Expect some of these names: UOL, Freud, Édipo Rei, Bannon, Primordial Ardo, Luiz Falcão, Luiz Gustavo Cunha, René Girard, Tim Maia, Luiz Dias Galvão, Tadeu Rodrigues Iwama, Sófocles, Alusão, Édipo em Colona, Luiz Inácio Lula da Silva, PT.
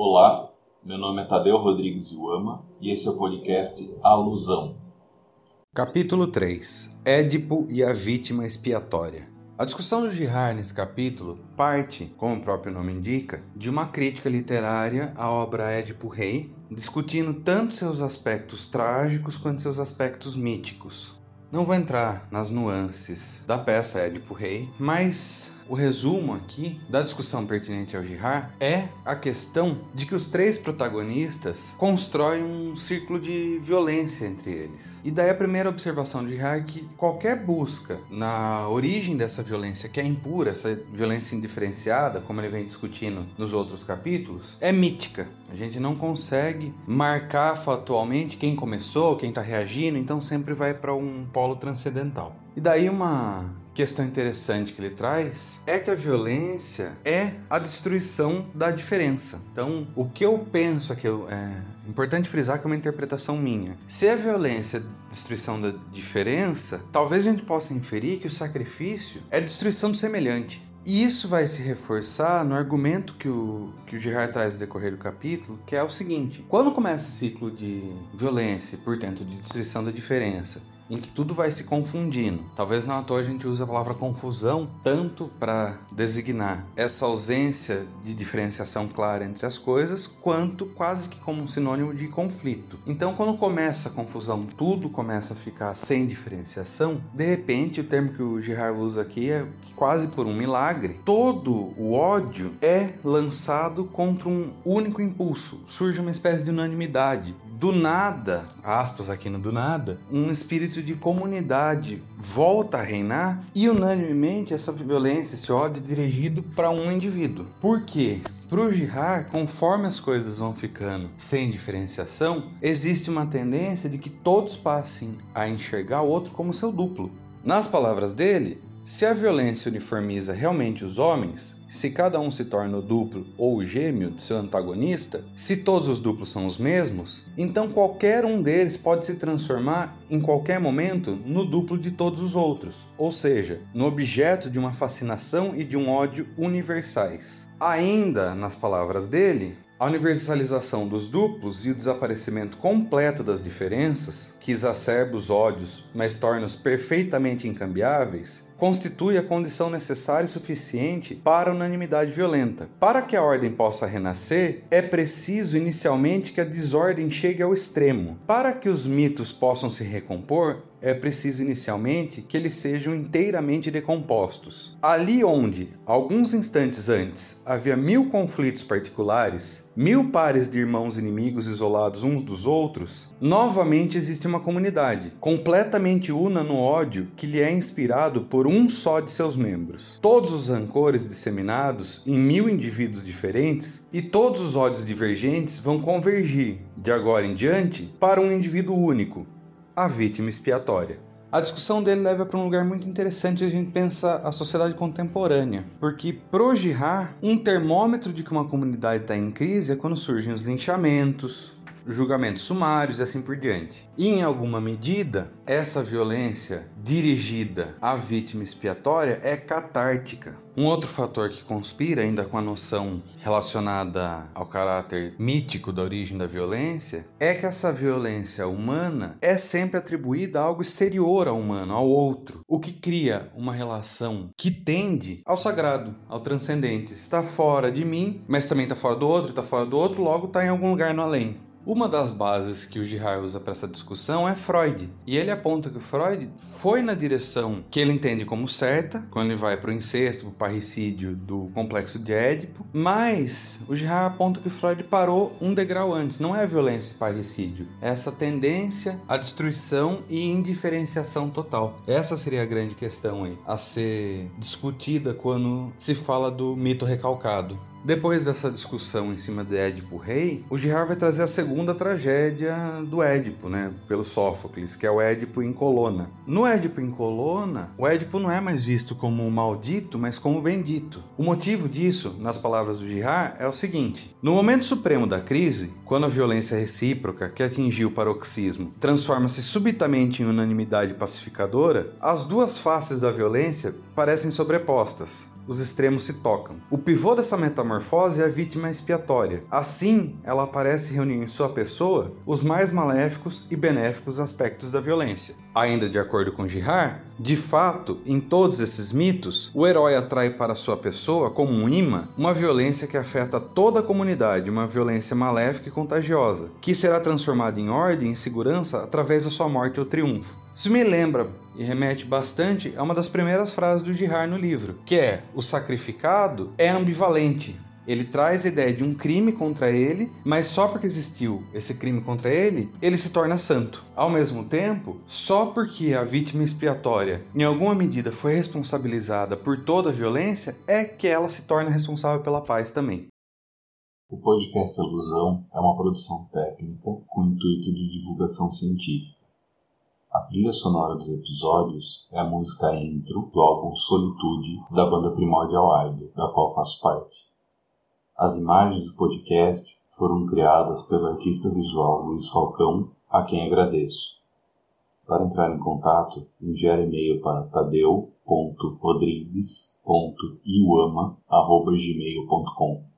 Olá, meu nome é Tadeu Rodrigues Iwama e esse é o podcast Alusão. Capítulo 3. Édipo e a vítima expiatória. A discussão do Girard nesse capítulo parte, como o próprio nome indica, de uma crítica literária à obra Édipo Rei, discutindo tanto seus aspectos trágicos quanto seus aspectos míticos. Não vou entrar nas nuances da peça Édipo Rei, mas o resumo aqui da discussão pertinente ao Girard é a questão de que os três protagonistas constroem um círculo de violência entre eles. E daí a primeira observação de Girard é que qualquer busca na origem dessa violência, que é impura, essa violência indiferenciada, como ele vem discutindo nos outros capítulos, é mítica. A gente não consegue marcar factualmente quem começou, quem está reagindo, então sempre vai para um polo transcendental. E daí uma questão interessante que ele traz é que a violência é a destruição da diferença. Então, o que eu penso aqui, é importante frisar que é uma interpretação minha. Se a violência é destruição da diferença, talvez a gente possa inferir que o sacrifício é destruição do semelhante. E isso vai se reforçar no argumento que o Girard traz no decorrer do capítulo, que é o seguinte: quando começa o ciclo de violência e, portanto, de destruição da diferença, em que tudo vai se confundindo. Talvez não à toa a gente use a palavra confusão tanto para designar essa ausência de diferenciação clara entre as coisas, quanto quase que como um sinônimo de conflito. Então, quando começa a confusão, tudo começa a ficar sem diferenciação. De repente, o termo que o Girard usa aqui é quase por um milagre. Todo o ódio é lançado contra um único impulso. Surge uma espécie de unanimidade. Do nada, aspas aqui no do nada, um espírito de comunidade volta a reinar e unanimemente essa violência, esse ódio é dirigido para um indivíduo. Por quê? Para o Girard, conforme as coisas vão ficando sem diferenciação, existe uma tendência de que todos passem a enxergar o outro como seu duplo. Nas palavras dele, se a violência uniformiza realmente os homens, se cada um se torna o duplo ou o gêmeo de seu antagonista, se todos os duplos são os mesmos, então qualquer um deles pode se transformar em qualquer momento no duplo de todos os outros, ou seja, no objeto de uma fascinação e de um ódio universais. Ainda, nas palavras dele, a universalização dos duplos e o desaparecimento completo das diferenças, que exacerba os ódios, mas torna-os perfeitamente incambiáveis, constitui a condição necessária e suficiente para a unanimidade violenta. Para que a ordem possa renascer, é preciso inicialmente que a desordem chegue ao extremo. Para que os mitos possam se recompor, é preciso inicialmente que eles sejam inteiramente decompostos. Ali onde, alguns instantes antes, havia 1000 conflitos particulares, 1000 pares de irmãos inimigos isolados uns dos outros, novamente existe uma comunidade, completamente una no ódio que lhe é inspirado por um só de seus membros. Todos os rancores disseminados em 1000 indivíduos diferentes e todos os ódios divergentes vão convergir, de agora em diante, para um indivíduo único, a vítima expiatória. A discussão dele leva para um lugar muito interessante, a gente pensa a sociedade contemporânea, porque pro Girard, um termômetro de que uma comunidade está em crise é quando surgem os linchamentos, julgamentos sumários e assim por diante. E, em alguma medida, essa violência dirigida à vítima expiatória é catártica. Um outro fator que conspira, ainda com a noção relacionada ao caráter mítico da origem da violência, é que essa violência humana é sempre atribuída a algo exterior ao humano, ao outro, o que cria uma relação que tende ao sagrado, ao transcendente. Está fora de mim, mas também está fora do outro, logo está em algum lugar no além. Uma das bases que o Girard usa para essa discussão é Freud, e ele aponta que Freud foi na direção que ele entende como certa, quando ele vai para o incesto, para o parricídio do complexo de Édipo, mas o Girard aponta que Freud parou um degrau antes, não é a violência e parricídio, é essa tendência à destruição e indiferenciação total. Essa seria a grande questão aí, a ser discutida quando se fala do mito recalcado. Depois dessa discussão em cima de Édipo Rei, o Girard vai trazer a segunda tragédia do Édipo, né, pelo Sófocles, que é o Édipo em Colona. No Édipo em Colona, o Édipo não é mais visto como maldito, mas como bendito. O motivo disso, nas palavras do Girard, é o seguinte: no momento supremo da crise, quando a violência recíproca que atingiu o paroxismo transforma-se subitamente em unanimidade pacificadora, as duas faces da violência parecem sobrepostas. os extremos se tocam. O pivô dessa metamorfose é a vítima expiatória. Assim, ela aparece reunindo em sua pessoa os mais maléficos e benéficos aspectos da violência. Ainda de acordo com Girard, de fato, em todos esses mitos, o herói atrai para sua pessoa, como um imã, uma violência que afeta toda a comunidade, uma violência maléfica e contagiosa, que será transformada em ordem e segurança através da sua morte ou triunfo. Isso me lembra e remete bastante a uma das primeiras frases do Girard no livro, que é: o sacrificado é ambivalente. Ele traz a ideia de um crime contra ele, mas só porque existiu esse crime contra ele, ele se torna santo. Ao mesmo tempo, só porque a vítima expiatória, em alguma medida, foi responsabilizada por toda a violência, é que ela se torna responsável pela paz também. O podcast Alusão é uma produção técnica com intuito de divulgação científica. A trilha sonora dos episódios é a música intro do álbum Solitude, da banda Primordial Ardo, da qual faço parte. As imagens do podcast foram criadas pelo artista visual Luiz Falcão, a quem agradeço. Para entrar em contato, enviar e-mail para tadeu.rodrigues.iwama@gmail.com.